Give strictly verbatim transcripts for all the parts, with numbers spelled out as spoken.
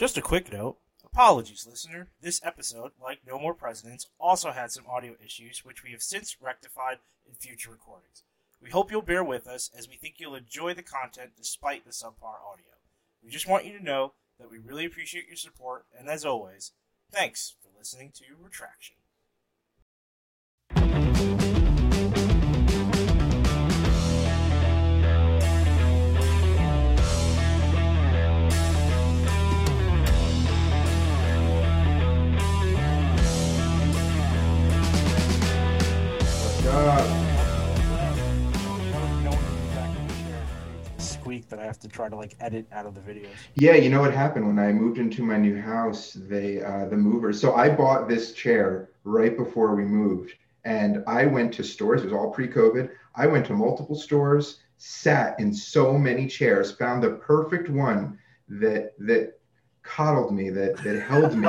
Just a quick note. Apologies, listener. This episode, like No More Presidents, also had some audio issues, which we have since rectified in future recordings. We hope you'll bear with us, as we think you'll enjoy the content despite the subpar audio. We just want you to know that we really appreciate your support, and as always, thanks for listening to Retraction. Squeak that I have to try to like edit out of the videos. Yeah, you know what happened when I moved into my new house? They uh, the movers. So I bought this chair right before we moved, and I went to stores. It was all pre-COVID. I went to multiple stores, sat in so many chairs, found the perfect one that that coddled me, that that held me.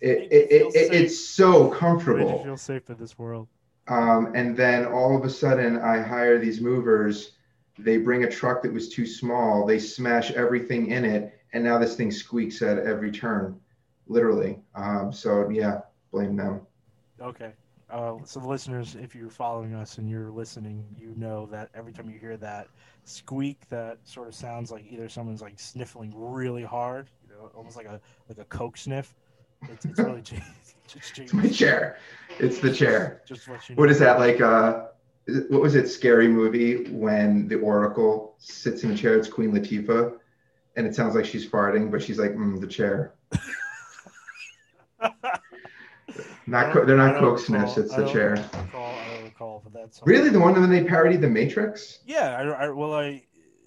it, it, it, it it's so comfortable. It made you feel safe in this world. Um, and then all of a sudden I hire these movers, they bring a truck that was too small, they smash everything in it, and now this thing squeaks at every turn, literally. Um, so yeah, blame them. Okay. Uh, so the listeners, if you're following us and you're listening, you know that every time you hear that squeak, that sort of sounds like either someone's like sniffling really hard, you know, almost like a, like a Coke sniff. It's, it's really Just it's my chair. It's the chair. Just, just let you know. What is that like? Uh, what was it? Scary Movie when the Oracle sits in a chair. It's Queen Latifah, and it sounds like she's farting, but she's like, mm, the chair. not co- they're not Coke sniffs. It's the chair. Recall, I don't recall, but that's really the one when they parodied The Matrix. Yeah. I, I, well, I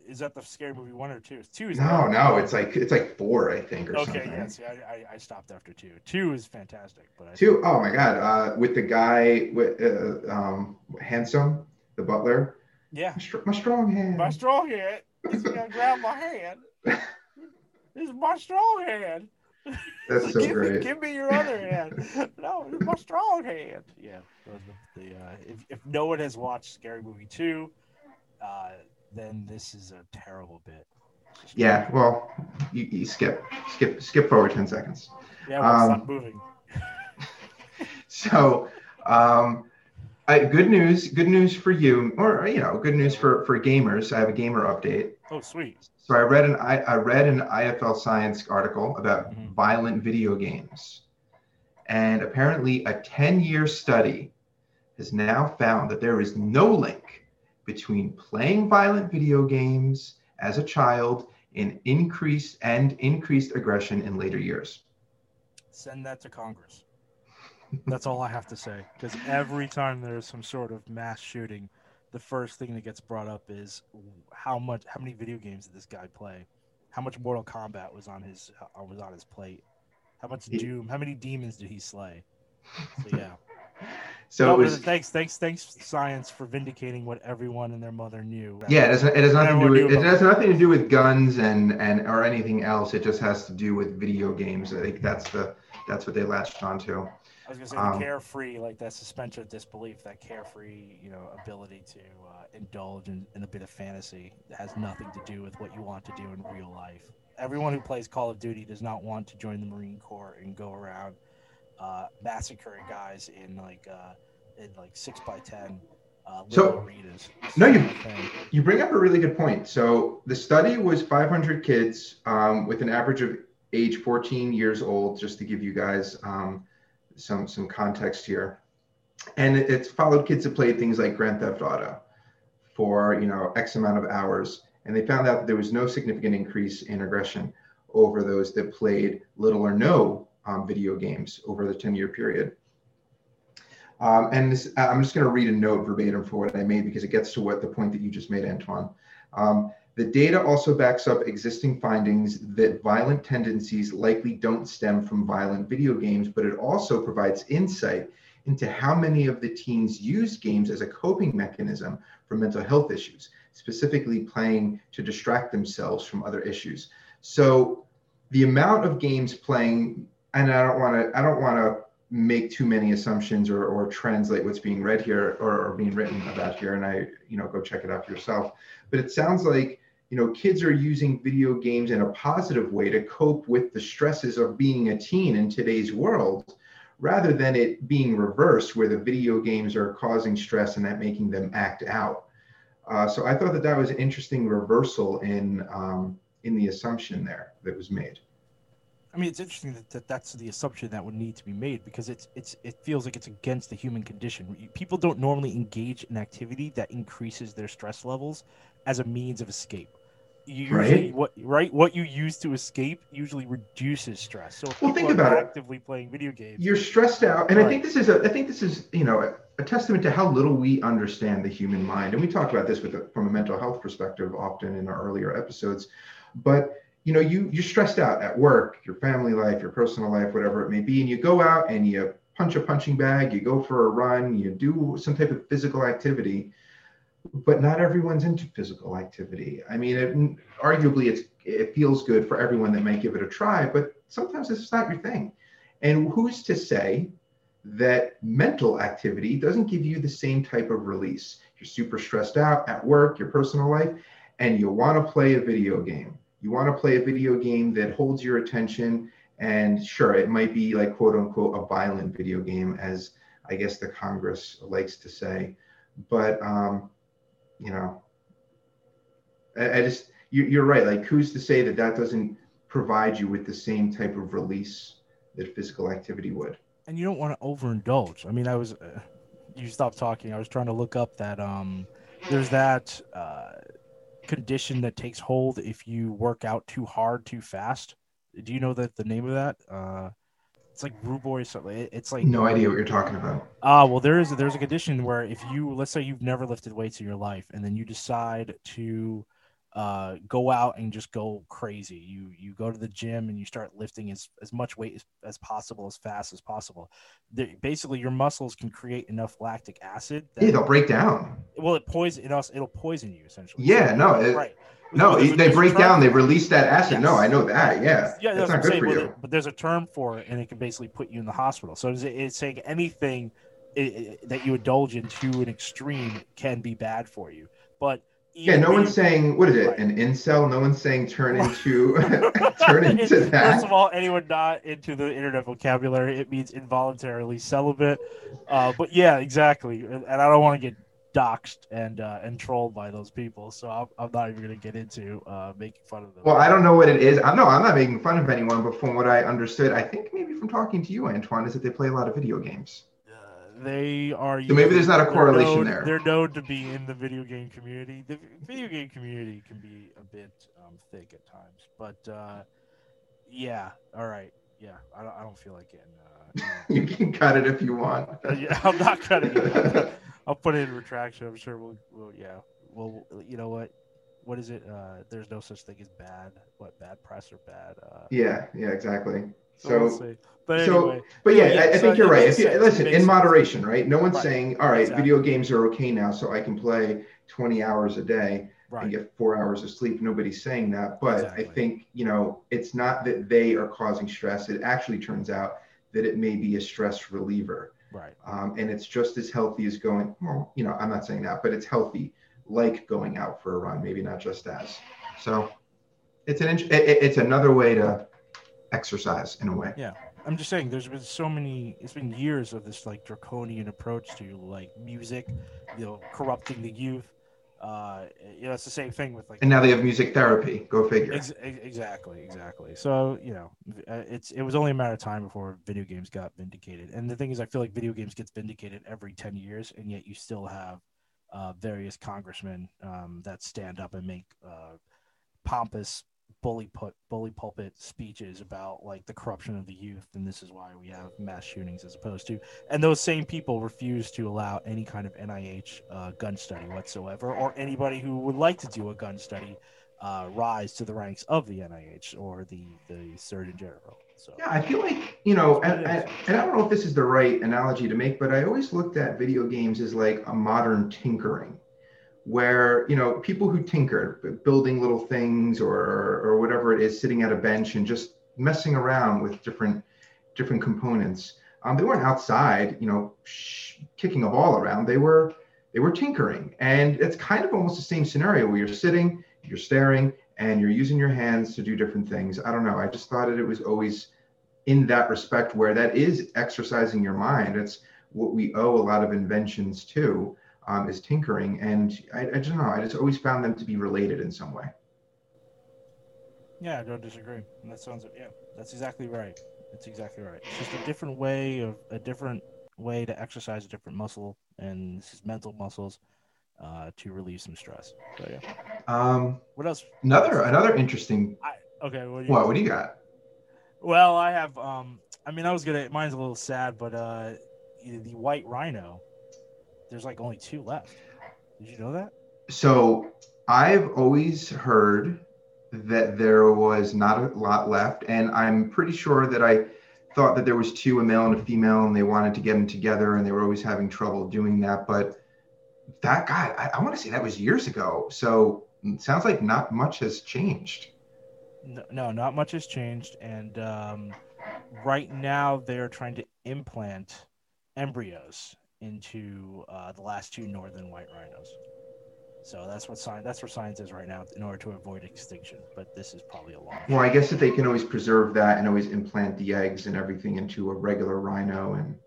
is that the Scary Movie one or two? It's two. Is no, no. It's like it's like four, I think, or okay, something. Okay. Yeah, see, I, I I stopped after two. Two is fantastic, but I two. Oh my god! Uh, with the guy with uh, um, handsome, the butler. Yeah. My, str- my strong hand. My strong hand. He's gonna grab my hand. This is my strong hand. That's so give great. Me, give me your other hand. No, it's my strong hand. Yeah. The, the, uh, if if no one has watched Scary Movie two, uh. then this is a terrible bit. Yeah, well, you, you skip, skip, skip forward ten seconds. Yeah, well, um, it's not moving. so, um, I, good news, good news for you, or you know, good news for, for gamers. I have a gamer update. Oh, sweet. So I read an I, I read an I F L Science article about mm-hmm. violent video games, and apparently a ten-year study has now found that there is no link between playing violent video games as a child and increased and increased aggression in later years. Send that to Congress. That's all I have to say. Because every time there's some sort of mass shooting, the first thing that gets brought up is how much, how many video games did this guy play? How much Mortal Kombat was on his uh, was on his plate? How much Doom? How many demons did he slay? So yeah. So no, it was, thanks, thanks, thanks, science, for vindicating what everyone and their mother knew. Yeah, it has, it has nothing to do with, it has nothing to do with guns and, and or anything else. It just has to do with video games. I think that's the that's what they latched onto. I was gonna say um, the carefree, like that suspension of disbelief, that carefree, you know, ability to uh, indulge in, in a bit of fantasy has nothing to do with what you want to do in real life. Everyone who plays Call of Duty does not want to join the Marine Corps and go around Uh, massacring guys in like uh, in like six by ten uh, little so, arenas. No, you you bring up a really good point. So the study was five hundred kids um, with an average of age fourteen years old, just to give you guys um, some some context here. And it, it's followed kids that played things like Grand Theft Auto for you know X amount of hours, and they found out that there was no significant increase in aggression over those that played little or no Um, video games over the ten-year period. Um, and this, I'm just going to read a note verbatim for what I made because it gets to what the point that you just made, Antoine. Um, the data also backs up existing findings that violent tendencies likely don't stem from violent video games, but it also provides insight into how many of the teens use games as a coping mechanism for mental health issues, specifically playing to distract themselves from other issues. So the amount of games playing, and I don't want to I don't want to make too many assumptions or, or translate what's being read here or, or being written about here, and I you know go check it out for yourself. But it sounds like you know, kids are using video games in a positive way to cope with the stresses of being a teen in today's world, rather than it being reversed where the video games are causing stress and that making them act out. Uh, so I thought that that was an interesting reversal in um, in the assumption there that was made. I mean, it's interesting that, that that's the assumption that would need to be made, because it's it's it feels like it's against the human condition. People don't normally engage in activity that increases their stress levels as a means of escape. Usually, right? What right? What you use to escape usually reduces stress. So if well, people think are about actively it. playing video games, you're stressed out, and right. I think this is a I think this is you know a, a testament to how little we understand the human mind. And we talked about this with a, from a mental health perspective often in our earlier episodes, but. You know, you, you're stressed out at work, your family life, your personal life, whatever it may be, and you go out and you punch a punching bag, you go for a run, you do some type of physical activity, but not everyone's into physical activity. I mean, it, arguably, it's, it feels good for everyone that might give it a try, but sometimes it's not your thing. And who's to say that mental activity doesn't give you the same type of release? You're super stressed out at work, your personal life, and you want to play a video game. You want to play a video game that holds your attention, and sure, it might be like quote unquote a violent video game, as I guess the Congress likes to say. But um, you know, I, I just you, you're right. Like, who's to say that that doesn't provide you with the same type of release that physical activity would? And you don't want to overindulge. I mean, I was uh, you stopped talking. I was trying to look up that um, there's that. Uh, condition that takes hold if you work out too hard too fast. Do you know that the name of that? Uh, it's like ruboid. Something. It's like no idea what you're talking about. Ah, uh, well, there is a, there's a condition where if you, let's say you've never lifted weights in your life, and then you decide to uh, go out and just go crazy. You you go to the gym and you start lifting as as much weight as, as possible, as fast as possible. There, basically, your muscles can create enough lactic acid. That yeah, they'll break down. Well, it poison it also, it'll poison you essentially. Yeah, so, no, it, right. No, there's, they there's break down. They release that acid. Yes. No, I know that. Yeah, yeah, that's, that's not good saying, for you. But there's a term for it, and it can basically put you in the hospital. So it's, it's saying anything it, it, that you indulge in to an extreme can be bad for you. But yeah, no one's saying what is it? An incel? No one's saying turn into turn into that. First of all, anyone not into the internet vocabulary, it means involuntarily celibate. Uh, but yeah, exactly. And, and I don't want to get doxxed and uh, and trolled by those people, so I'm, I'm not even going to get into uh, making fun of them. Well, I don't know what it is. I know I'm not making fun of anyone, but from what I understood, I think maybe from talking to you, Antoine, is that they play a lot of video games. They are. So maybe there's not a correlation known, there. They're known to be in the video game community. The video game community can be a bit um, thick at times, but uh, yeah. All right. Yeah. I don't. I don't feel like getting. Uh, you can cut it if you want. Uh, yeah, I'm not cutting it. I'll put it in retraction. I'm sure we'll. we'll yeah. Well, you know what? What is it? Uh, there's no such thing as bad. What bad press or bad? Uh, yeah. Yeah. Exactly. So, so, but, anyway. so, but yeah, yeah I, I so think you're right. If you, listen, in moderation, right? No one's right. saying, all right, exactly. video games are okay now, so I can play twenty hours a day right. and get four hours of sleep. Nobody's saying that. But exactly. I think, you know, it's not that they are causing stress. It actually turns out that it may be a stress reliever. Right. Um, and it's just as healthy as going, well, you know, I'm not saying that, but it's healthy, like going out for a run, maybe not just as. So it's an int- it, it's another way to exercise in a way. Yeah, I'm just saying there's been so many, it's been years of this like draconian approach to like music, you know, corrupting the youth. Uh, you know, it's the same thing with like. And now they have music therapy. Go figure. Ex- exactly, exactly. So, you know, it's it was only a matter of time before video games got vindicated. And the thing is, I feel like video games gets vindicated every ten years, and yet you still have uh, various congressmen um, that stand up and make uh, pompous bully put bully pulpit speeches about like the corruption of the youth, and this is why we have mass shootings as opposed to, and those same people refuse to allow any kind of N I H uh, gun study whatsoever, or anybody who would like to do a gun study uh, rise to the ranks of the N I H or the, the Surgeon General. So yeah, I feel like, you know, and, and, and I don't know if this is the right analogy to make, but I always looked at video games as like a modern tinkering, where, you know, people who tinker, building little things or or whatever it is, sitting at a bench and just messing around with different different components. Um, they weren't outside, you know, sh- kicking a ball around. They were they were tinkering, and it's kind of almost the same scenario where you're sitting, you're staring and you're using your hands to do different things. I don't know. I just thought that it was always in that respect where that is exercising your mind. It's what we owe a lot of inventions to, um, is tinkering. And I, I don't know. I just always found them to be related in some way. Yeah, I don't disagree. And that sounds, yeah, that's exactly right. That's exactly right. It's just a different way of a different way to exercise a different muscle, and this is mental muscles uh, to relieve some stress. So yeah. Um, what else? Another another interesting. I, okay. What do you? What, what do you got? Well, I have. Um, I mean, I was gonna. Mine's a little sad, but uh, the white rhino. There's like only two left. Did you know that? So I've always heard that there was not a lot left, and I'm pretty sure that I thought that there was two, a male and a female, and they wanted to get them together, and they were always having trouble doing that. But that guy, I, I want to say that was years ago. So it sounds like not much has changed. No, no not much has changed. And um, right now they're trying to implant embryos into uh, the last two northern white rhinos. So that's what science, that's where science is right now in order to avoid extinction. But this is probably a long time. Well, I guess that they can always preserve that and always implant the eggs and everything into a regular rhino and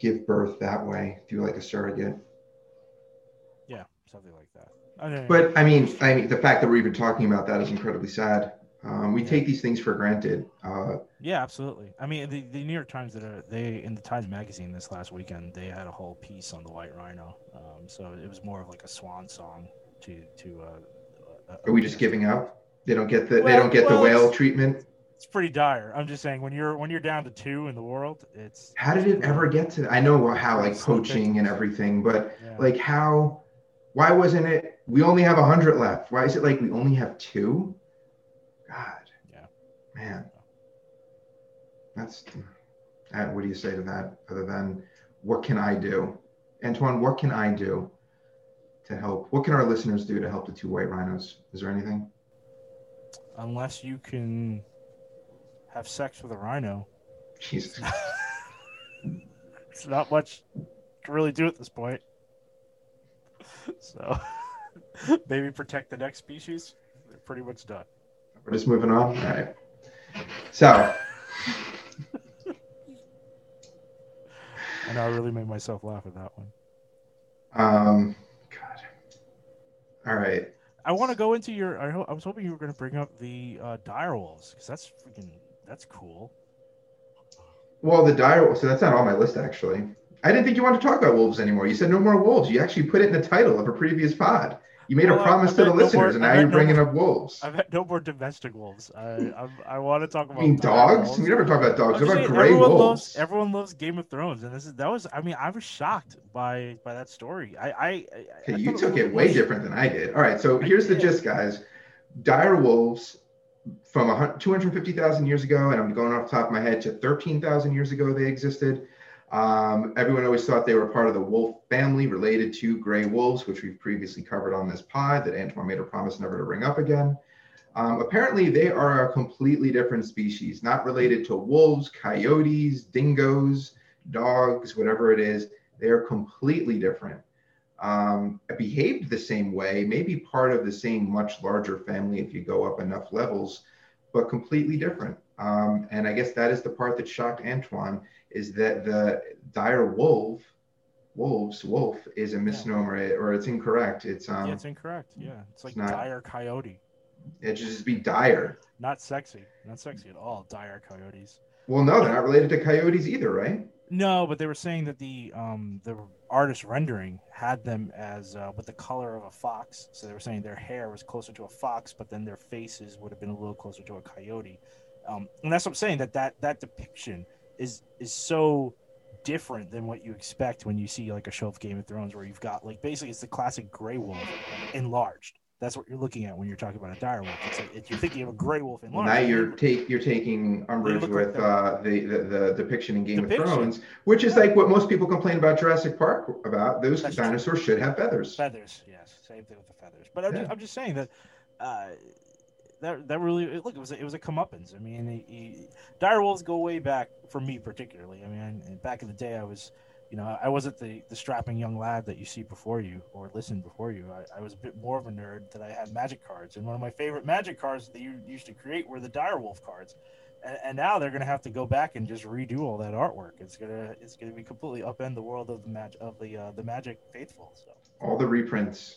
give birth that way through like a surrogate. Yeah, something like that. I mean, but I mean, I mean, the fact that we're even talking about that is incredibly sad. Um, we yeah. take these things for granted. Uh, yeah, absolutely. I mean, the, the New York Times, that are, they in the Times Magazine this last weekend, they had a whole piece on the white rhino. Um, so it was more of like a swan song to to. Uh, uh, are we just giving up? They don't get the well, they don't get well, the whale it's, treatment. It's pretty dire. I'm just saying when you're when you're down to two in the world, it's. How did it ever get to? I know how like poaching and everything, but yeah. like how? Why wasn't it? We only have a hundred left. Why is it like we only have two? God, yeah, man, that's, uh, what do you say to that other than what can I do? Antoine, what can I do to help? What can our listeners do to help the two white rhinos? Is there anything? Unless you can have sex with a rhino. Jesus. It's not much to really do at this point. So maybe protect the next species. They're pretty much done. We're just moving on. All right. So. And I really made myself laugh at that one. Um, God. All right. I want to go into your. I, ho- I was hoping you were going to bring up the uh, dire wolves because that's freaking. That's cool. Well, the dire wolves. So that's not on my list, actually. I didn't think you wanted to talk about wolves anymore. You said no more wolves. You actually put it in the title of a previous pod. You made well, a promise to the no listeners, more, and now you're no bringing more, up wolves. I've had no more domestic wolves. I I'm, I want to talk about. I mean, dogs? Wolves. We never talk about dogs. What about saying, gray everyone wolves? Loves, everyone loves Game of Thrones, and this is that was. I mean, I was shocked by by that story. I I. I, I you took it, it way different than I did. All right, so here's the gist, guys. Dire wolves from two hundred fifty thousand years ago, and I'm going off the top of my head to thirteen thousand years ago they existed. Um, everyone always thought they were part of the wolf family related to gray wolves, which we've previously covered on this pod that Antoine made a promise never to bring up again. Um, apparently, they are a completely different species, not related to wolves, coyotes, dingoes, dogs, whatever it is. They are completely different. Um, behaved the same way, maybe part of the same much larger family if you go up enough levels, but completely different. Um, and I guess that is the part that shocked Antoine, is that the dire wolf, wolves, wolf is a misnomer, yeah. or it's incorrect. It's um, yeah, it's incorrect. Yeah, it's like it's not, dire coyote. It should just be dire. Not sexy. Not sexy at all. Dire coyotes. Well, no, they're not related to coyotes either, right? No, but they were saying that the um the artist rendering had them as uh, with the color of a fox. So they were saying their hair was closer to a fox, but then their faces would have been a little closer to a coyote. Um, and that's what I'm saying, that that, that depiction is, is so different than what you expect when you see like a show of Game of Thrones where you've got like basically it's the classic gray wolf enlarged. That's what you're looking at when you're talking about a dire wolf. It's like, if you're thinking of a gray wolf enlarged. Now you're take you're taking umbrage with like uh, the, the, the depiction in Game depiction. of Thrones, which is yeah. like what most people complain about Jurassic Park about. Those that's dinosaurs true. should have feathers. Feathers, yes. Same thing with the feathers. But I'm, yeah. just, I'm just saying that... Uh, That that really look it was a, it was a comeuppance. I mean, he, he, dire wolves go way back for me particularly. I mean, back in the day, I was you know, I wasn't the, the strapping young lad that you see before you or listen before you. I, I was a bit more of a nerd that I had Magic cards. And one of my favorite Magic cards that you used to create were the Direwolf cards. And, and now they're going to have to go back and just redo all that artwork. It's going to it's gonna be completely upend the world of the, mag- of the, uh, the Magic faithful. So. All the reprints.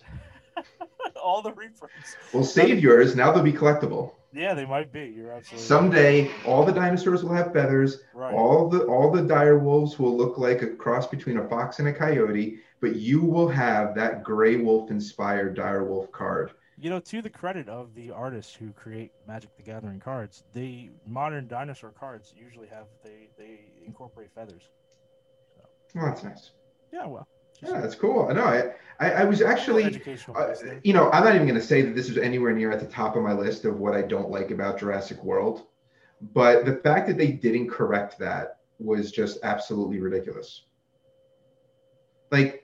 All the reprints. We'll save yours. Now they'll be collectible. Yeah, they might be. You're absolutely Someday, right. all the dinosaurs will have feathers. Right. All the all the direwolves will look like a cross between a fox and a coyote, but you will have that gray wolf-inspired direwolf card. You know, to the credit of the artists who create Magic: The Gathering cards, the modern dinosaur cards usually have they they incorporate feathers. So. Well, that's nice. Yeah, well. Yeah, that's cool. No, I I, I was actually, uh, you know, I'm not even going to say that this was anywhere near at the top of my list of what I don't like about Jurassic World, but the fact that they didn't correct that was just absolutely ridiculous. Like,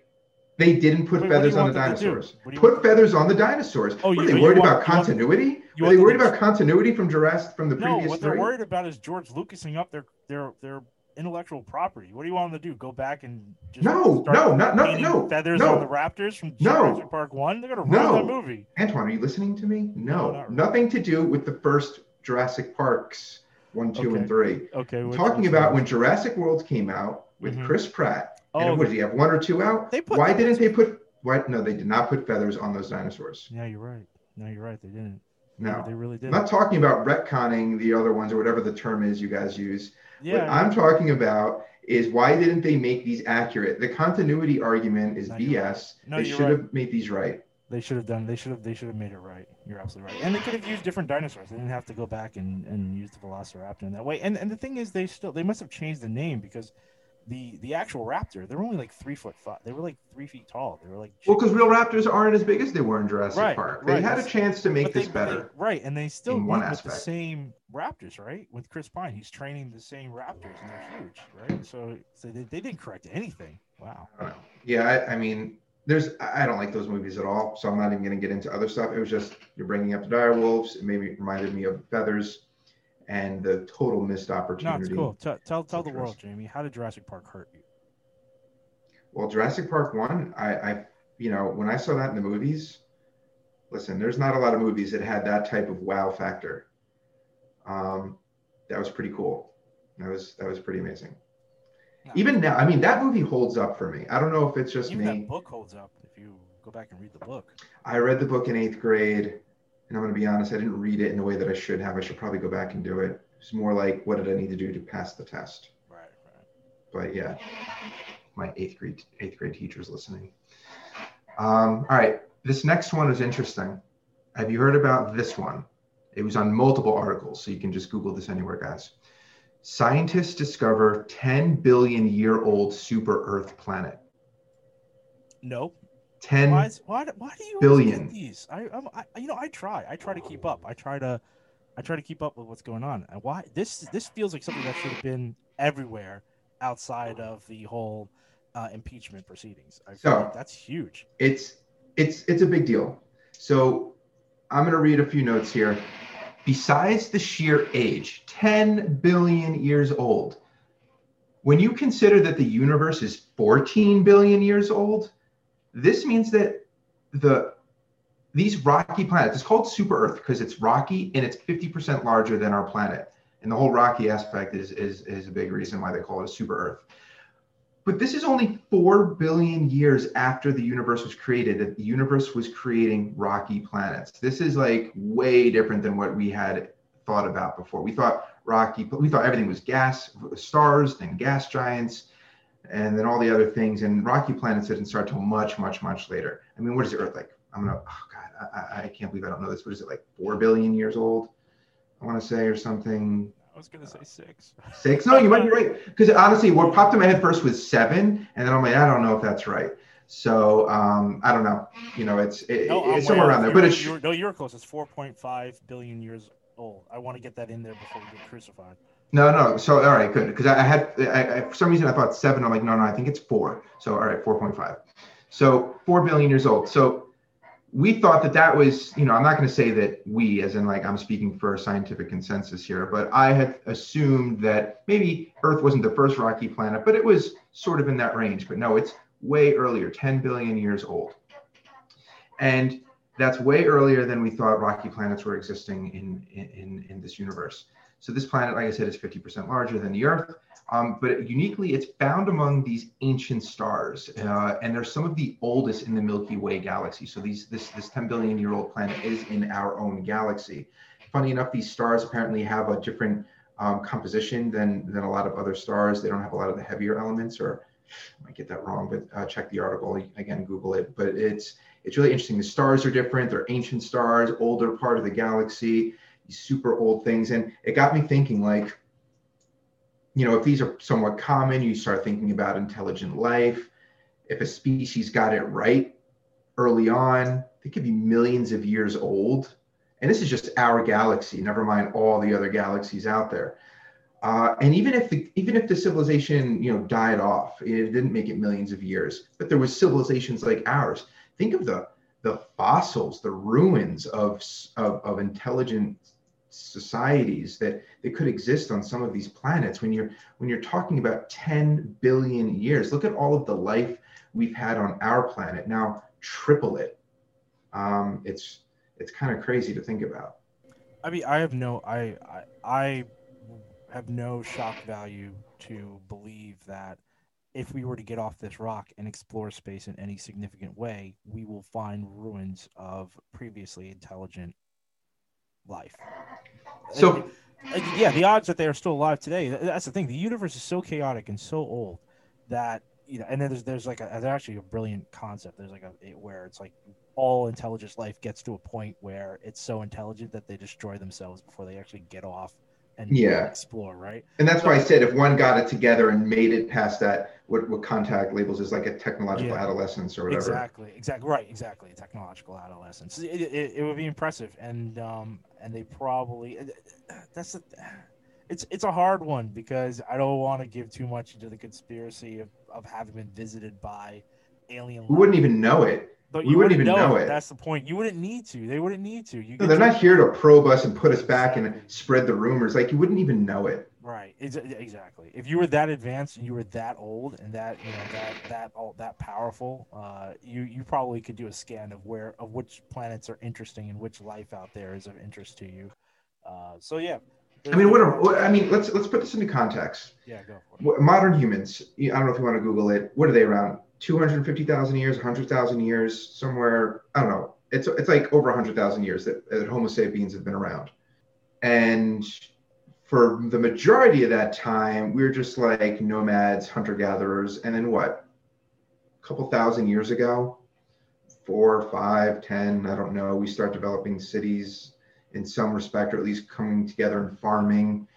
they didn't put Wait, feathers on the dinosaurs. Put feathers on the dinosaurs. Oh, you, Were they worried want, about continuity? Were they worried about continuity from Jurassic from the no, previous? No, what they're three? worried about is George Lucasing up their their their. intellectual property. What do you want them to do? Go back and just no, no, not, no, no, feathers no, on the raptors from Jurassic no, Park One. They're going to ruin no. that movie. Antoine, are you listening to me? No, no really. Nothing to do with the first Jurassic Parks one, two, okay. and three. Okay, I'm talking about when Jurassic World came out with mm-hmm. Chris Pratt. Oh, and what did he have? One or two out? They put why didn't they put? Why no? They did not put feathers on those dinosaurs. Yeah, you're right. No, you're right. They didn't. No, they really didn't. I'm not talking about retconning the other ones or whatever the term is you guys use. Yeah, what I'm talking about is why didn't they make these accurate? The continuity argument is B S. No, they should right. have made these right. They should have done. They should have. They should have made it right. You're absolutely right. And they could have used different dinosaurs. They didn't have to go back and, and use the Velociraptor in that way. And and the thing is, they still they must have changed the name because the the actual raptor they were only like three foot five. They were like three feet tall. They were like well, because real raptors aren't as big as they were in Jurassic right, Park. They right. had a chance to make but this they, better. They, right, and they still went with the same raptors, right? With Chris Pine, he's training the same raptors, and they're huge, right? So, so they, they didn't correct anything. Wow. I don't know. Yeah, I, I mean, there's I don't like those movies at all, so I'm not even going to get into other stuff. It was just you're bringing up the direwolves. It maybe reminded me of feathers. And the total missed opportunity. No, it's cool. Tell tell, tell the world, Jamie. How did Jurassic Park hurt you? Well, Jurassic Park one, I, I, you know, when I saw that in the movies, listen, there's not a lot of movies that had that type of wow factor. Um, that was pretty cool. That was that was pretty amazing. No. Even now, I mean, that movie holds up for me. I don't know if it's just Even me. That book holds up if you go back and read the book. I read the book in eighth grade. And I'm going to be honest, I didn't read it in the way that I should have. I should probably go back and do it. It's more like, what did I need to do to pass the test? Right, right. But yeah, my eighth grade eighth grade teacher's listening. Um, all right, this next one is interesting. Have you heard about this one? It was on multiple articles, so you can just Google this anywhere, guys. Scientists discover ten billion year old super Earth planet. Nope. Ten why, is, why, why do you billion. Get these? I, I, you know, I try. I try to keep up. I try to, I try to keep up with what's going on. And why this? This feels like something that should have been everywhere outside of the whole uh, impeachment proceedings. I feel so like that's huge. It's, it's, it's a big deal. So, I'm going to read a few notes here. Besides the sheer age, ten billion years old. When you consider that the universe is fourteen billion years old. This means that the these rocky planets, it's called super Earth because it's rocky and it's fifty percent larger than our planet. And the whole rocky aspect is, is, is a big reason why they call it a super Earth. But this is only four billion years after the universe was created, that the universe was creating rocky planets. This is like way different than what we had thought about before. We thought rocky, we thought everything was gas, stars, then gas giants, and then all the other things, and rocky planets didn't start till much, much, much later. I mean, what is the Earth like? I'm gonna, oh God, I, I can't believe I don't know this. What is it like? Four billion years old, I want to say, or something. I was gonna say six. Six? No, you might be right. Because honestly, what popped in my head first was seven, and then I'm like, I don't know if that's right. So um, I don't know. You know, it's it, no, it's somewhere around there. But it's you were, no, you're close. It's four point five billion years old. I want to get that in there before we get crucified. No, no. So, all right, good. Because I, I had, I, I, for some reason, I thought seven. I'm like, no, no, I think it's four. So, all right, four point five. So, four billion years old. So, we thought that that was, you know, I'm not going to say that we, as in like I'm speaking for a scientific consensus here, but I had assumed that maybe Earth wasn't the first rocky planet, but it was sort of in that range. But no, it's way earlier, ten billion years old. And that's way earlier than we thought rocky planets were existing in, in, in this universe. So this planet, like I said, is fifty percent larger than the Earth. Um, but uniquely, it's found among these ancient stars, uh, and they're some of the oldest in the Milky Way galaxy. So these, this, this ten billion year old planet is in our own galaxy. Funny enough, these stars apparently have a different um, composition than, than a lot of other stars. They don't have a lot of the heavier elements, or I might get that wrong, but uh, check the article, again, Google it. But it's, it's really interesting. The stars are different. They're ancient stars, older part of the galaxy, these super old things. And it got me thinking, like, you know, if these are somewhat common, you start thinking about intelligent life. If a species got it right early on, they could be millions of years old. And this is just our galaxy, never mind all the other galaxies out there. Uh, and even if the, even if the civilization, you know, died off, it didn't make it millions of years, but there was civilizations like ours. Think of the, the fossils, the ruins of, of, of intelligent societies that, that could exist on some of these planets. When you're when you're talking about ten billion years, look at all of the life we've had on our planet. Now triple it. Um, it's it's kind of crazy to think about. I mean, I have no I, I I have no shock value to believe that if we were to get off this rock and explore space in any significant way, we will find ruins of previously intelligent life. So and, and, yeah, the odds that they are still alive today, that's the thing. The universe is so chaotic and so old that, you know, and then there's, there's like a, there's actually a brilliant concept. There's like a, where it's like all intelligent life gets to a point where it's so intelligent that they destroy themselves before they actually get off and yeah. explore. Right. And that's so, why I said, if one got it together and made it past that, what, what Contact labels is like a technological yeah, adolescence or whatever. Exactly. Exactly. Right. Exactly. A technological adolescence. It, it, it would be impressive. And, um, and they probably, that's a, it's, it's a hard one because I don't want to give too much into the conspiracy of, of having been visited by alien. We life. wouldn't even know it. But you we wouldn't, wouldn't even know, know it. That's the point. You wouldn't need to. They wouldn't need to. You no, they're to... not here to probe us and put us back and spread the rumors. Like, you wouldn't even know it. Right. It's, exactly. If you were that advanced and you were that old and that, you know, that that all that powerful, uh, you you probably could do a scan of where of which planets are interesting and which life out there is of interest to you. Uh, so yeah. I mean, what? Are, what I mean, let's let's put this into context. Yeah, go for it. Modern humans. I don't know if you want to Google it. What are they around? two hundred fifty thousand years, one hundred thousand years, somewhere, I don't know. It's it's like over one hundred thousand years that, that Homo sapiens have been around. And for the majority of that time, we were just like nomads, hunter-gatherers. And then what? A couple thousand years ago, four, five, ten, I don't know, we start developing cities in some respect, or at least coming together and farming.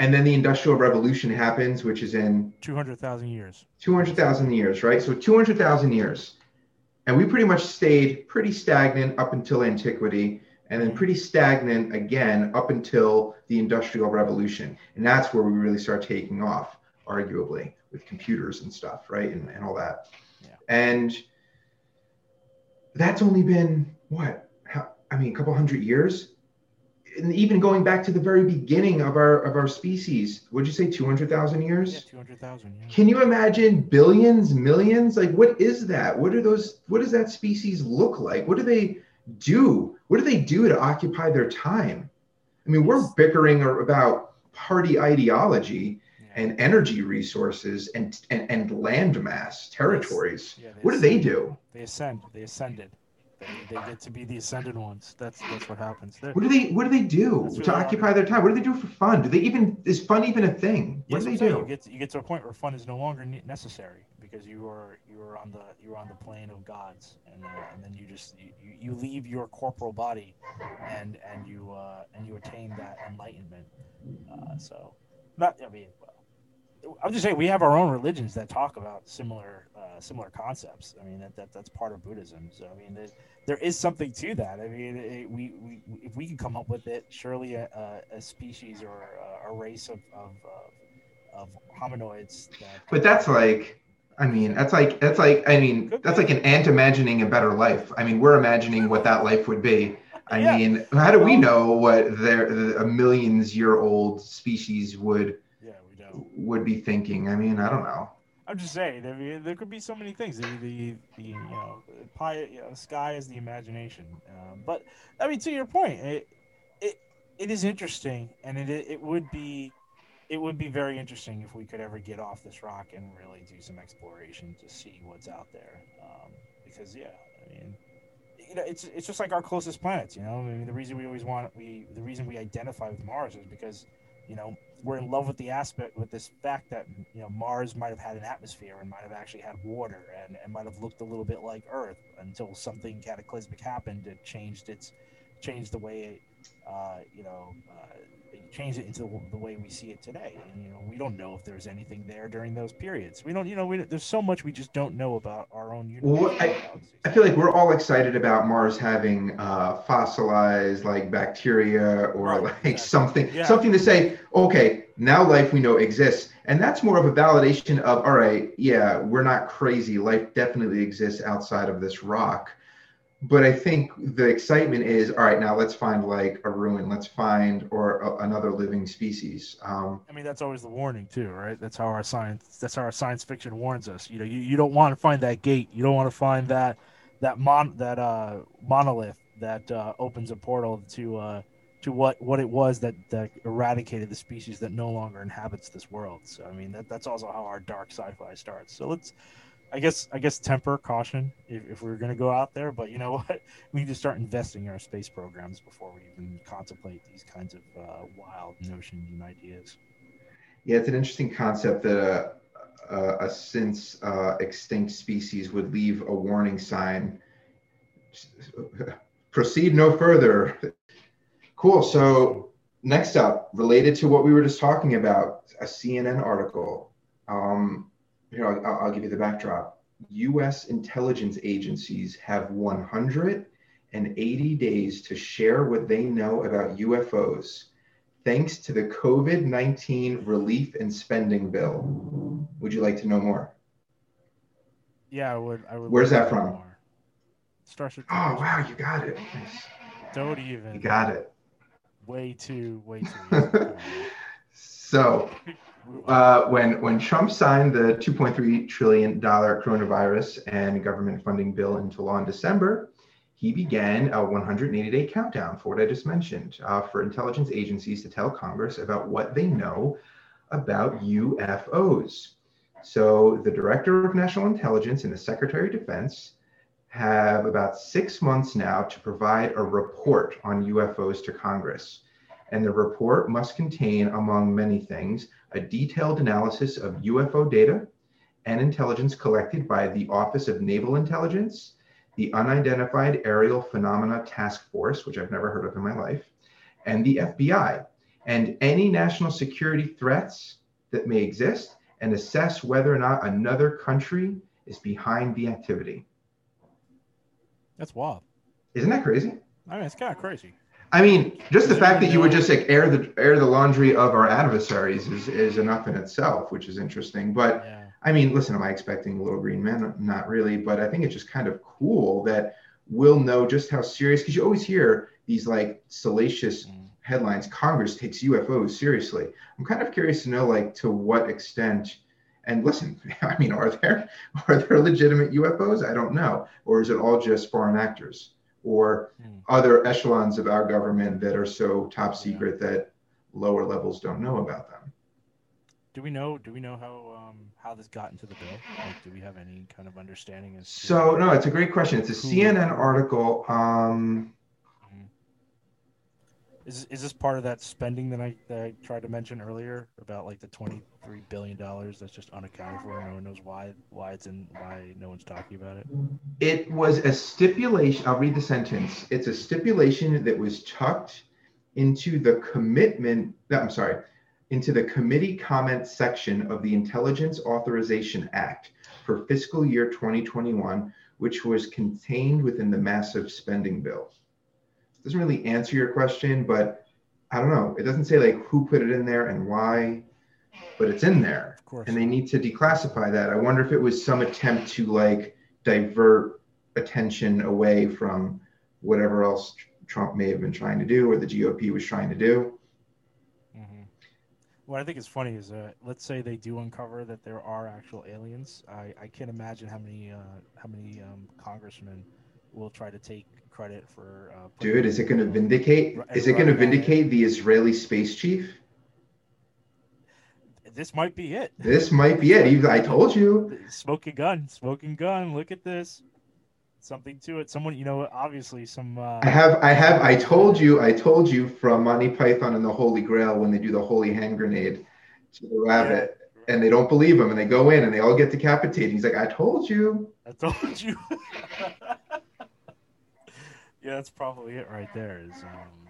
And then the Industrial Revolution happens, which is in two hundred thousand years. two hundred thousand years, right? So two hundred thousand years. And we pretty much stayed pretty stagnant up until antiquity, and then pretty stagnant again up until the Industrial Revolution. And that's where we really start taking off, arguably, with computers and stuff, right? And, and all that. Yeah. And that's only been, what? How, I mean, a couple hundred years? And even going back to the very beginning of our of our species, would you say two hundred thousand years? Yeah, two hundred thousand. Yeah. Can you imagine billions, millions? Like, what is that? What are those? What does that species look like? What do they do? What do they do to occupy their time? I mean, we're bickering about party ideology yeah. and energy resources and and, and land mass territories. Yeah, what ascend. do they do? They ascend. They ascended. They, they get to be the ascended ones. That's that's what happens. They're, what do they What do they do really to occupy hard. their time? What do they do for fun? Do they even is fun even a thing? What yes, do they do? You get, to, you get to a point where fun is no longer necessary because you are you are on the you are on the plane of gods, and uh, and then you just you, you leave your corporal body, and and you uh, and you attain that enlightenment. Uh, so, not I mean. Well, I'm just saying we have our own religions that talk about similar uh, similar concepts. I mean that, that that's part of Buddhism. So I mean it, there is something to that. I mean it, we, we if we can come up with it, surely a, a species or a race of of, of, of hominoids. That but that's like I mean, that's like, that's like, I mean, that's like an ant imagining a better life. I mean, we're imagining what that life would be. I yeah. mean, how do we know what their, the, a millions year old species would, yeah, we don't. would be thinking? I mean, I don't know. I'm just saying, I mean, there could be so many things. The, the, the you know, pie, you know, sky is the imagination. Um, but I mean, to your point, it, it, it is interesting, and it, it would be, it would be very interesting if we could ever get off this rock and really do some exploration to see what's out there. Um, because, yeah, I mean, you know, it's it's just like our closest planets, you know? I mean, the reason we always want, we the reason we identify with Mars is because, you know, we're in love with the aspect, with this fact that, you know, Mars might have had an atmosphere and might have actually had water and, and might have looked a little bit like Earth until something cataclysmic happened that changed its, changed the way it, uh, you know, uh, change it into the way we see it today. And, you know, we don't know if there's anything there during those periods. We don't, you know, we, there's so much we just don't know about our own universe. Well, I, I feel like we're all excited about Mars having uh, fossilized, like, bacteria or, oh, like, exactly. something, yeah. something to say, okay, now life we know exists. And that's more of a validation of, all right, yeah, we're not crazy. Life definitely exists outside of this rock. But I think the excitement is, all right, now let's find like a ruin. Let's find or a, another living species. Um, I mean, that's always the warning too, right? That's how our science, that's how our science fiction warns us. You know, you, you don't want to find that gate. You don't want to find that, that mon that uh, monolith that uh, opens a portal to uh, to what, what it was that, that eradicated the species that no longer inhabits this world. So, I mean, that that's also how our dark sci-fi starts. So let's, I guess I guess temper caution if, if we're going to go out there, but you know what? We need to start investing in our space programs before we even contemplate these kinds of uh, wild notions and ideas. Yeah, it's an interesting concept that a, a, a since uh, extinct species would leave a warning sign. Proceed no further. Cool. So next up, related to what we were just talking about, a C N N article. Um, Here, I'll, I'll give you the backdrop. U S intelligence agencies have one hundred eighty days to share what they know about U F Os, thanks to the COVID nineteen relief and spending bill. Would you like to know more? Yeah, I would. I would. Where's that from? Starship. Oh, wow, you got it. Nice. Don't even. You got it. Way too, way too. So. Uh, when when Trump signed the two point three trillion dollars coronavirus and government funding bill into law in December, he began a one hundred eighty day countdown for what I just mentioned, uh, for intelligence agencies to tell Congress about what they know about U F Os. So the Director of National Intelligence and the Secretary of Defense have about six months now to provide a report on U F Os to Congress. And the report must contain, among many things, a detailed analysis of U F O data and intelligence collected by the Office of Naval Intelligence, the Unidentified Aerial Phenomena Task Force, which I've never heard of in my life, and the F B I, and any national security threats that may exist, and assess whether or not another country is behind the activity. That's wild. Isn't that crazy? I mean, it's kind of crazy. I mean, just the fact that you would just like air the air the laundry of our adversaries is, is enough in itself, which is interesting. But yeah. I mean, listen, am I expecting little green men? Not really. But I think it's just kind of cool that we'll know just how serious, because you always hear these like salacious mm. headlines. Congress takes U F Os seriously. I'm kind of curious to know like to what extent. And listen, I mean, are there are there legitimate U F Os? I don't know. Or is it all just foreign actors? Or other echelons of our government that are so top secret yeah. that lower levels don't know about them. Do we know? Do we know how um, how this got into the bill? Like, do we have any kind of understanding? As to so no, it's a great question. It's a C N N article. Um, is is this part of that spending that I that I tried to mention earlier about like the twenty-three billion dollars that's just unaccounted for? No one knows why why it's in why no one's talking about it. It was a stipulation. I'll read the sentence. It's a stipulation that was tucked into the commitment. No, I'm sorry, into the committee comment section of the Intelligence Authorization Act for fiscal year twenty twenty-one, which was contained within the massive spending bill. It doesn't really answer your question, but I don't know. It doesn't say like who put it in there and why. but it's in there. Of course. And they need to declassify that. I wonder if it was some attempt to like divert attention away from whatever else Trump may have been trying to do or the G O P was trying to do. Mm-hmm. What I think is funny is uh, let's say they do uncover that there are actual aliens. I, I can't imagine how many uh, how many um, congressmen will try to take credit for. Uh, Dude, is it going to vindicate? Is it going to vindicate the Israeli space chief? This might be it. This might be it. I told you. Smoking gun, smoking gun. Look at this. Something to it. Someone, you know, obviously some. Uh... I have, I have, I told you, I told you from Monty Python and the Holy Grail when they do the holy hand grenade to the rabbit, yeah, right. And they don't believe him, and they go in, and they all get decapitated. He's like, I told you. I told you. Yeah, that's probably it right there. Is um,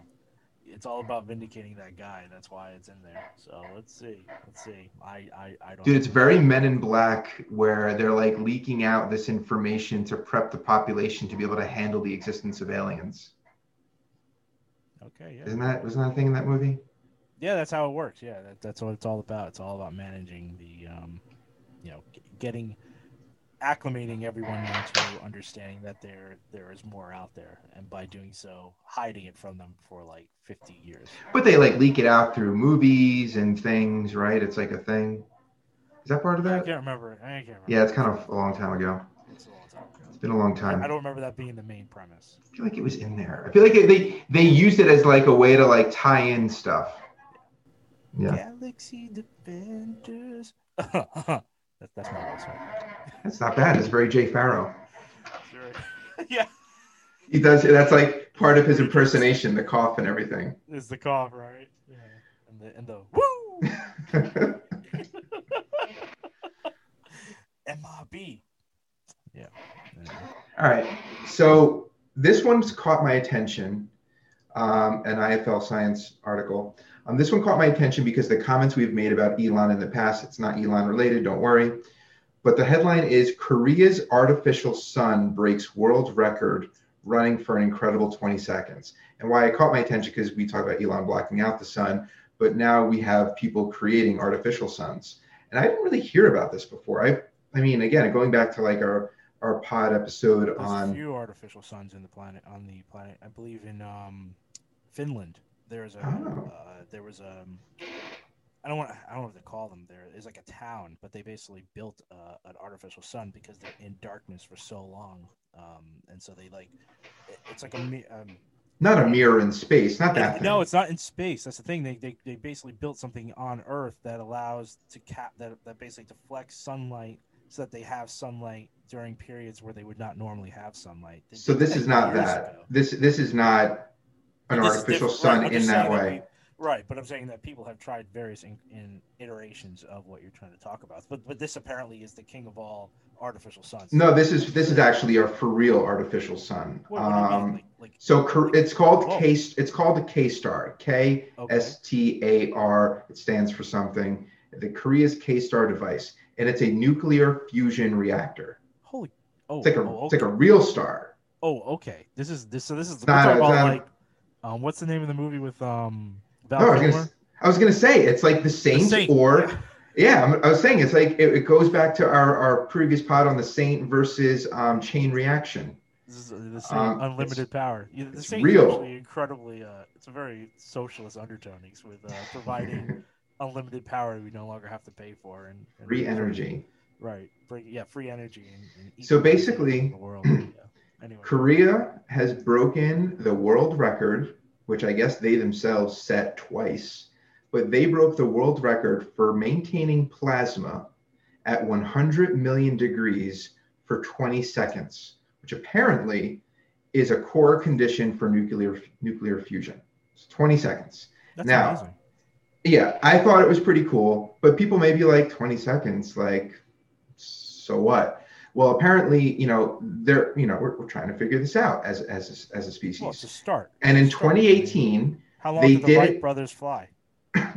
it's all about vindicating that guy. That's why it's in there. So let's see, let's see. I, I, I don't. Dude, it's very Men in Black, where they're like leaking out this information to prep the population to be able to handle the existence of aliens. Okay. Yeah. Isn't that wasn't that a thing in that movie? Yeah, that's how it works. Yeah, that, that's what it's all about. It's all about managing the, um, you know, getting. Acclimating everyone to understanding that there there is more out there, and by doing so, hiding it from them for like fifty years. But they like leak it out through movies and things, right? It's like a thing. Is that part of that? I can't remember. I can't remember. Yeah, it's kind of a long time ago. It's a long time ago. It's been a long time. I don't remember that being the main premise. I feel like it was in there. I feel like it, they they used it as like a way to like tie in stuff. Yeah. Galaxy Defenders. That, that's my voice, right? That's not bad. It's very Jay Farrow. Yeah. He does. That's like part of his impersonation, the cough and everything. It's the cough, right? Yeah. And the, and the woo! M I B. Yeah. All right. So this one's caught my attention, um, an I F L Science article. Um, this one caught my attention because the comments we've made about Elon in the past, it's not Elon related, don't worry. But the headline is Korea's artificial sun breaks world record running for an incredible twenty seconds. And why it caught my attention, because we talk about Elon blocking out the sun, but now we have people creating artificial suns. And I didn't really hear about this before. I I mean, again, going back to like our, our pod episode. There's on... a few artificial suns in the planet, on the planet, I believe in um, Finland. There's a, oh. uh, there was a, I don't want, I don't know what to call them. There is like a town, but they basically built uh, an artificial sun because they're in darkness for so long, um, and so they like, it's like a, um, not a mirror in space, not that. It, no, it's not in space. That's the thing. They they they basically built something on Earth that allows to cap that that basically deflects sunlight so that they have sunlight during periods where they would not normally have sunlight. They so this is not that. Ago. This this is not. An artificial sun right, in that way. That we, right, but I'm saying that people have tried various in, in iterations of what you're trying to talk about. But but this apparently is the king of all artificial suns. No, this is this is actually a for real artificial sun. What, what um, do you mean? Like, like, so like, it's called oh. K it's called the K-STAR. K S T A R. It stands for something. The Korea's K-STAR device, and it's a nuclear fusion reactor. Holy! Oh, it's like a oh, okay. It's like a real star. Oh, okay. This is this. So this is not, about not, like. Um, what's the name of the movie with um? Val no, I, was gonna, I was gonna say it's like The Saint, the Saint. or yeah. yeah, I was saying it's like it, it goes back to our, our previous pod on The Saint versus um Chain Reaction. This is The Saint, um, unlimited power. Yeah, the it's Saint real. Is actually incredibly. Uh, it's a very socialist undertonings with uh, providing unlimited power we no longer have to pay for and, and free energy. Right. Free, yeah, free energy. And, and so basically. The world. Yeah. Anyway. Korea has broken the world record, which I guess they themselves set twice, but they broke the world record for maintaining plasma at one hundred million degrees for twenty seconds, which apparently is a core condition for nuclear nuclear fusion. It's twenty seconds. That's now, amazing. Yeah, I thought it was pretty cool, but people may be like, twenty seconds, like, so what? Well, apparently, you know, they're, you know, we're, we're trying to figure this out as as a, as a species. Well, it's a start. And in start. twenty eighteen, how long they did the Wright did... brothers fly?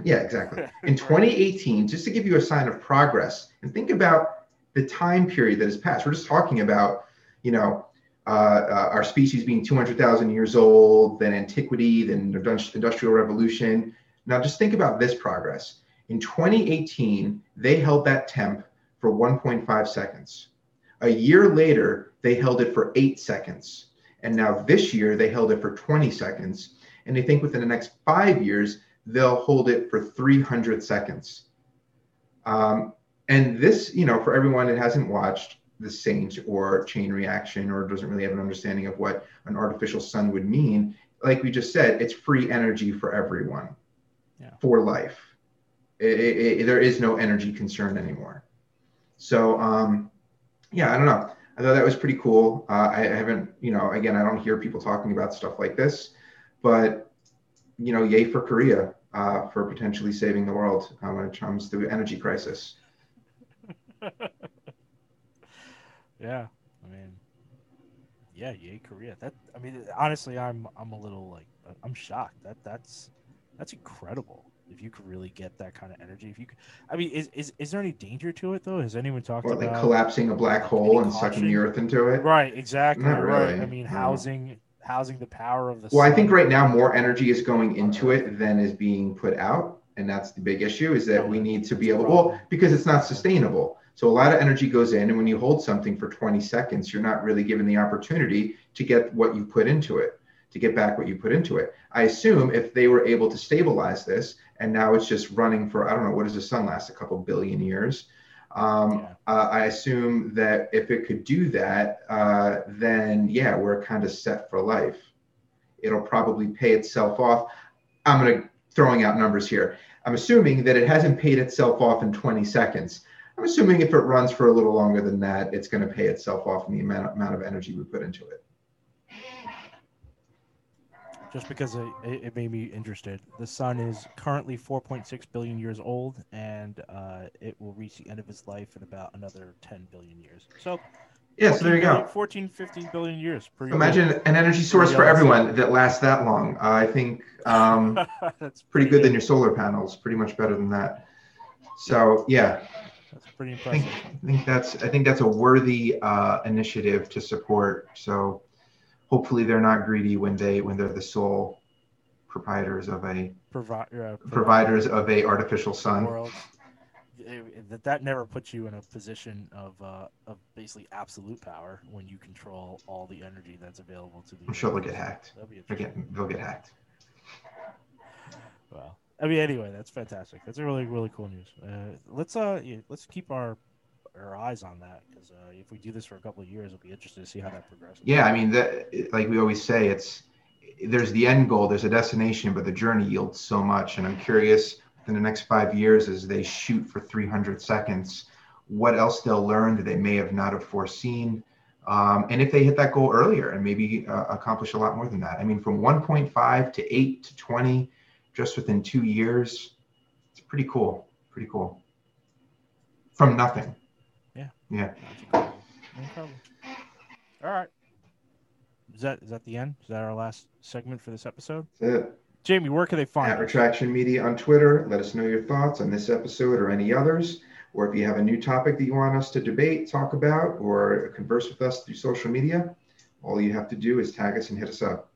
Yeah, exactly. In twenty eighteen, just to give you a sign of progress, and think about the time period that has passed. We're just talking about, you know, uh, uh, our species being two hundred thousand years old, then antiquity, then industrial revolution. Now, just think about this progress. In twenty eighteen, they held that temp for one point five seconds. A year later, they held it for eight seconds. And now this year, they held it for twenty seconds. And they think within the next five years, they'll hold it for three hundred seconds. Um, and this, you know, for everyone that hasn't watched The Saint or Chain Reaction or doesn't really have an understanding of what an artificial sun would mean, like we just said, it's free energy for everyone, yeah. for life. It, it, it, there is no energy concern anymore. So, um, yeah, I don't know. I thought that was pretty cool. Uh, I haven't, you know, again, I don't hear people talking about stuff like this, but, you know, yay for Korea uh, for potentially saving the world uh, when it comes to the energy crisis. Yeah, I mean, yeah, yay Korea. That, I mean, honestly, I'm, I'm a little like, I'm shocked. That, that's, that's incredible. If you could really get that kind of energy, if you could, I mean, is, is, is there any danger to it though? Has anyone talked or about like collapsing a black hole and caution? Sucking the earth into it? Right, exactly. Not right. Really. I mean, housing, no. housing the power of the. Well, sun. I think right now more energy is going into it than is being put out, and that's the big issue. Is that yeah, we need to be able, well, because it's not sustainable. So a lot of energy goes in, and when you hold something for twenty seconds, you're not really given the opportunity to get what you put into it. to get back what you put into it. I assume if they were able to stabilize this and now it's just running for, I don't know, what does the sun last? A couple billion years. Um, yeah. uh, I assume that if it could do that, uh, then yeah, we're kind of set for life. It'll probably pay itself off. I'm gonna throwing out numbers here. I'm assuming that it hasn't paid itself off in twenty seconds. I'm assuming if it runs for a little longer than that, it's gonna pay itself off in the amount, amount of energy we put into it. Just because it, it made me interested. The sun is currently four point six billion years old, and uh, it will reach the end of its life in about another ten billion years. So, yeah, so there you go. fourteen, fifteen billion years. Per Imagine year. An energy source for, for everyone that lasts that long. Uh, I think um, that's pretty, pretty good than your solar panels, pretty much better than that. So, yeah. That's pretty impressive. I think, I think, that's, I think that's a worthy uh, initiative to support. So, hopefully they're not greedy when they when they're the sole proprietors of a Provi- uh, providers of a artificial sun. World. That that never puts you in a position of uh, of basically absolute power when you control all the energy that's available to the. I'm sure they'll get hacked. That'll be they'll get, they'll get hacked. Well, I mean, anyway, that's fantastic. That's a really really cool news. Uh, let's uh yeah, let's keep our. our eyes on that, because uh, if we do this for a couple of years, we'll be interested to see how that progresses. Yeah, I mean, that, like we always say, it's there's the end goal, there's a destination, but the journey yields so much. And I'm curious, in the next five years, as they shoot for three hundred seconds, what else they'll learn that they may have not have foreseen. Um, and if they hit that goal earlier and maybe uh, accomplish a lot more than that. I mean, from one point five to eight to twenty, just within two years, it's pretty cool, pretty cool. From nothing. Yeah. No problem. All right. Is that is that the end? Is that our last segment for this episode? That's it. Jamie, where can they find At Retraction Media on Twitter. Let us know your thoughts on this episode or any others. Or if you have a new topic that you want us to debate, talk about, or converse with us through social media, all you have to do is tag us and hit us up.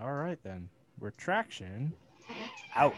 All right, then. Retraction out.